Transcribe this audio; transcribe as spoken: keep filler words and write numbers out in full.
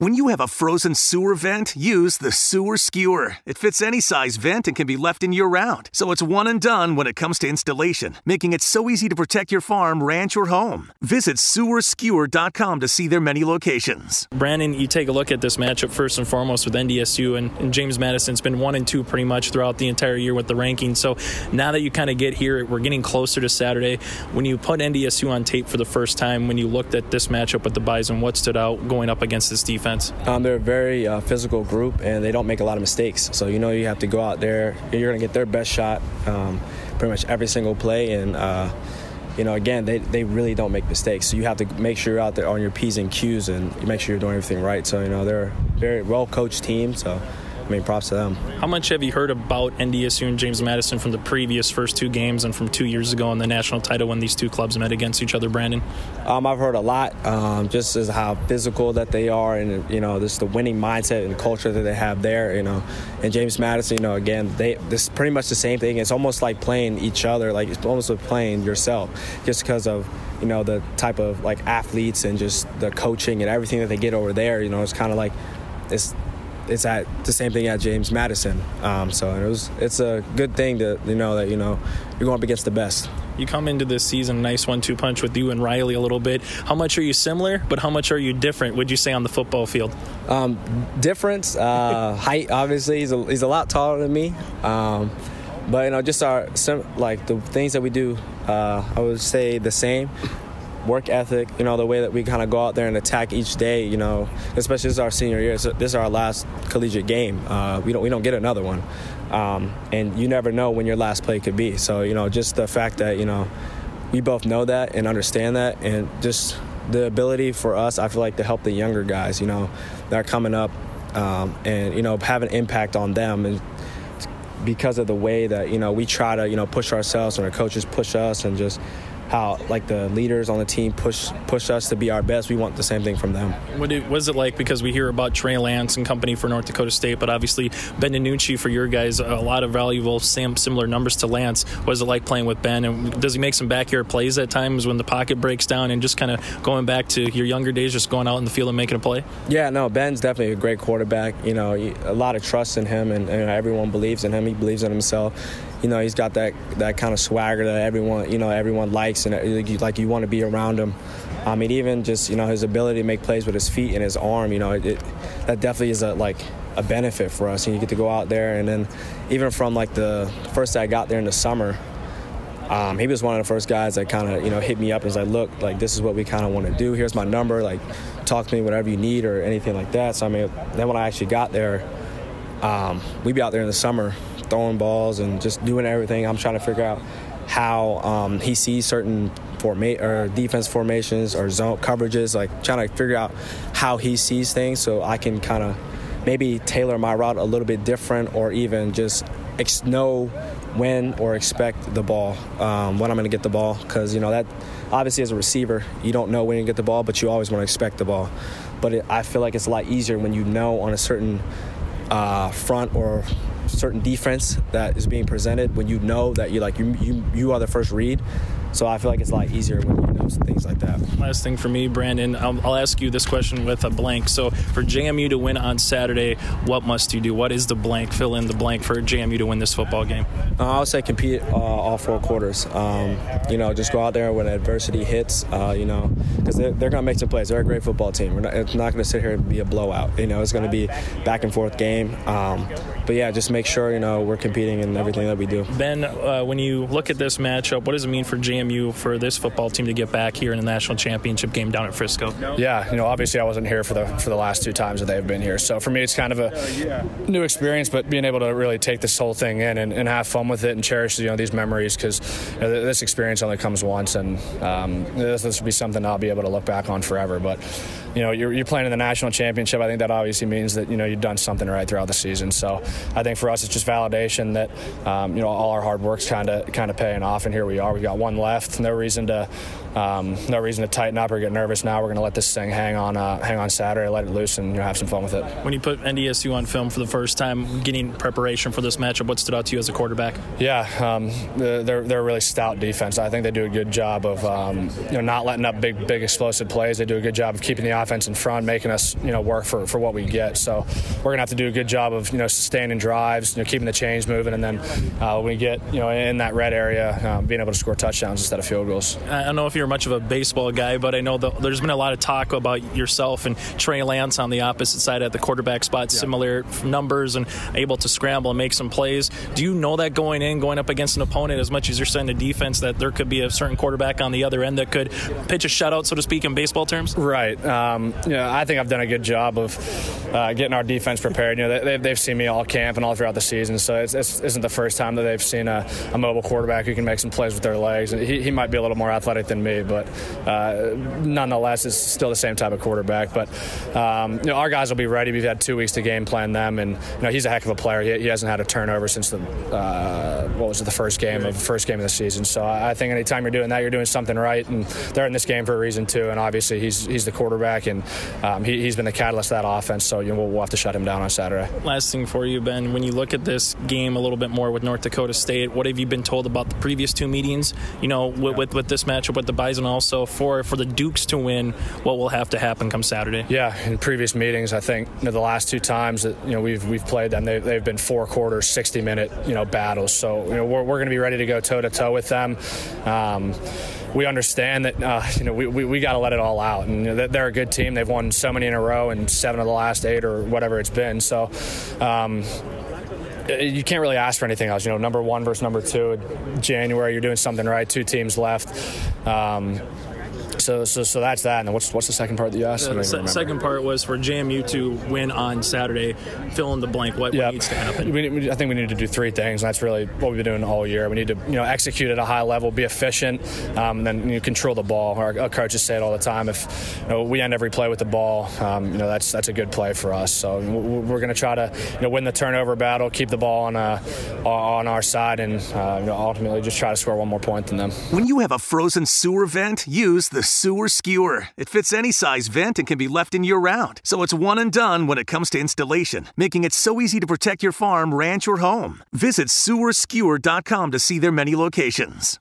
When you have a frozen sewer vent, use the Sewer Skewer. It fits any size vent and can be left in year-round, so it's one and done when it comes to installation, making it so easy to protect your farm, ranch, or home. Visit sewer skewer dot com to see their many locations. Brandon, you take a look at this matchup first and foremost with N D S U, and, and James Madison's been one and two pretty much throughout the entire year with the rankings. So now that you kind of get here, we're getting closer to Saturday. When you put N D S U on tape for the first time, when you looked at this matchup with the Bison, what stood out going up against this defense? Um, they're a very uh, physical group, and they don't make a lot of mistakes. So, you know, you have to go out there. You're going to get their best shot um, pretty much every single play. And, uh, you know, again, they, they really don't make mistakes. So you have to make sure you're out there on your P's and Q's and make sure you're doing everything right. So, you know, they're a very well-coached team. So, I mean, props to them. How much have you heard about N D S U and James Madison from the previous first two games and from two years ago in the national title when these two clubs met against each other, Brandon? Um, I've heard a lot, um, just as how physical that they are, and you know, just the winning mindset and culture that they have there. You know, and James Madison, you know, again, they this is pretty much the same thing. It's almost like playing each other, like it's almost like playing yourself, just because of you know the type of like athletes and just the coaching and everything that they get over there. You know, it's kind of like it's. It's at the same thing at James Madison, um, so it was. It's a good thing to you know that you know you're going up against the best. You come into this season, nice one two punch with you and Riley a little bit. How much are you similar, but how much are you different? Would you say on the football field? Um, difference, uh, height. Obviously, he's a, he's a lot taller than me, um, but you know just our sim- like the things that we do. Uh, I would say the same. Work ethic, you know, the way that we kind of go out there and attack each day, you know, especially this is our senior year. So this is our last collegiate game. Uh, we don't we don't get another one. Um, and you never know when your last play could be. So, you know, just the fact that, you know, we both know that and understand that, and just the ability for us, I feel like, to help the younger guys, you know, that are coming up um, and, you know, have an impact on them. And because of the way that, you know, we try to, you know, push ourselves and our coaches push us, and just how like the leaders on the team push push us to be our best. We want the same thing from them. What is it like, because we hear about Trey Lance and company for North Dakota State, but obviously Ben DiNucci for your guys, a lot of valuable same similar numbers to Lance. What is it like playing with Ben, and does he make some backyard plays at times when the pocket breaks down, and just kind of going back to your younger days, just going out in the field and making a play? Yeah, no, Ben's definitely a great quarterback. You know, a lot of trust in him, and, and everyone believes in him. He believes in himself. You know, he's got that, that kind of swagger that everyone, you know, everyone likes, and you, like you want to be around him. I mean, even just, you know, his ability to make plays with his feet and his arm, you know, it, it, that definitely is a, like a benefit for us. And you get to go out there, and then even from like the first day I got there in the summer, um, he was one of the first guys that kind of, you know, hit me up and was like, look, like this is what we kind of want to do. Here's my number. Like, talk to me whatever you need or anything like that. So I mean, then when I actually got there, um, we'd be out there in the summer, throwing balls and just doing everything. I'm trying to figure out how um, he sees certain forma- or defense formations or zone coverages, like trying to figure out how he sees things so I can kind of maybe tailor my route a little bit different, or even just ex- know when or expect the ball, um, when I'm going to get the ball, because, you know, that obviously as a receiver, you don't know when you get the ball, but you always want to expect the ball. But it, I feel like it's a lot easier when you know on a certain uh, front or certain defense that is being presented, when you know that you like you you you are the first read. So I feel like it's a lot easier when you know things like that. Last thing for me, Brandon, I'll, I'll ask you this question with a blank. So for J M U to win on Saturday, what must you do? What is the blank? Fill in the blank for J M U to win this football game. Uh, I would say compete uh, all four quarters. Um, you know, just go out there when adversity hits, uh, you know, because they're, they're going to make some plays. They're a great football team. We're not, it's not going to sit here and be a blowout. You know, it's going to be back and forth game. Um, but, yeah, just make sure, you know, we're competing in everything that we do. Ben, uh, when you look at this matchup, what does it mean for J M U? You for this football team to get back here in the national championship game down at Frisco? Yeah, you know, obviously I wasn't here for the for the last two times that they've been here. So for me, it's kind of a new experience, but being able to really take this whole thing in and, and have fun with it and cherish, you know, these memories, because you know, this experience only comes once, and um, this, this will be something I'll be able to look back on forever. But, you know, you're, you're playing in the national championship. I think that obviously means that, you know, you've done something right throughout the season. So I think for us, it's just validation that, um, you know, all our hard work's kind of kind of paying off, and here we are. We've got one left. left. No reason to, um, no reason to tighten up or get nervous now. We're going to let this thing hang on, uh, hang on Saturday, let it loose, and you know, have some fun with it. When you put N D S U on film for the first time, getting preparation for this matchup, what stood out to you as a quarterback? Yeah, um, they're they're a really stout defense. I think they do a good job of um, you know not letting up big big explosive plays. They do a good job of keeping the offense in front, making us you know work for, for what we get. So we're gonna have to do a good job of you know sustaining drives, you know keeping the chains moving, and then uh, when we get you know in that red area, um, being able to score touchdowns instead of field goals. I don't know if you're much of a baseball guy, but I know the, there's been a lot of talk about yourself and Trey Lance on the opposite side at the quarterback spot, yeah. Similar numbers and able to scramble and make some plays. Do you know that going in, going up against an opponent, as much as you're setting a defense, that there could be a certain quarterback on the other end that could pitch a shutout, so to speak, in baseball terms? Right. Um, yeah, I think I've done a good job of uh, getting our defense prepared. You know, they, they've seen me all camp and all throughout the season, so it's, it's isn't the first time that they've seen a, a mobile quarterback who can make some plays with their legs. He, he might be a little more athletic than me, but uh, nonetheless, it's still the same type of quarterback. But um, you know, our guys will be ready. We've had two weeks to game plan them, and you know, he's a heck of a player. He, he hasn't had a turnover since the uh, what was it, the first game of first game of the season. So I think anytime you're doing that, you're doing something right, and they're in this game for a reason too. And obviously, he's he's the quarterback, and um, he, he's been the catalyst of that offense. So you know, we'll, we'll have to shut him down on Saturday. Last thing for you, Ben, when you look at this game a little bit more with North Dakota State, what have you been told about the previous two meetings? You know, with, yeah. with, with this matchup with the Bison, also for for the Dukes to win, what will have to happen come Saturday? Yeah, in previous meetings, I think you know, the last two times that you know we've we've played them, they, they've been four quarters, sixty minute you know battles. So you know we're we're going to be ready to go toe to toe with them. Um, we understand that uh, you know we we, we got to let it all out, and you know, they're a good team. They've won so many in a row, and seven of the last eight or whatever it's been. So. Um, You can't really ask for anything else. You know, number one versus number two, January, you're doing something right, two teams left. Um, So, so, so that's that. And what's what's the second part that you asked? The se- second part was for J M U to win on Saturday. Fill in the blank. What, yep. what needs to happen? We, we, I think we need to do three things, and that's really what we've been doing all year. We need to, you know, execute at a high level, be efficient, um, and then you know, control the ball. Our, our coaches say it all the time. If you know, we end every play with the ball, um, you know, that's that's a good play for us. So we're going to try to you know win the turnover battle, keep the ball on uh, on our side, and uh, you know, ultimately just try to score one more point than them. When you have a frozen sewer vent, use the Sewer Skewer. It fits any size vent and can be left in year-round, so it's one and done when it comes to installation, making it so easy to protect your farm, ranch, or home. Visit sewer skewer dot com to see their many locations.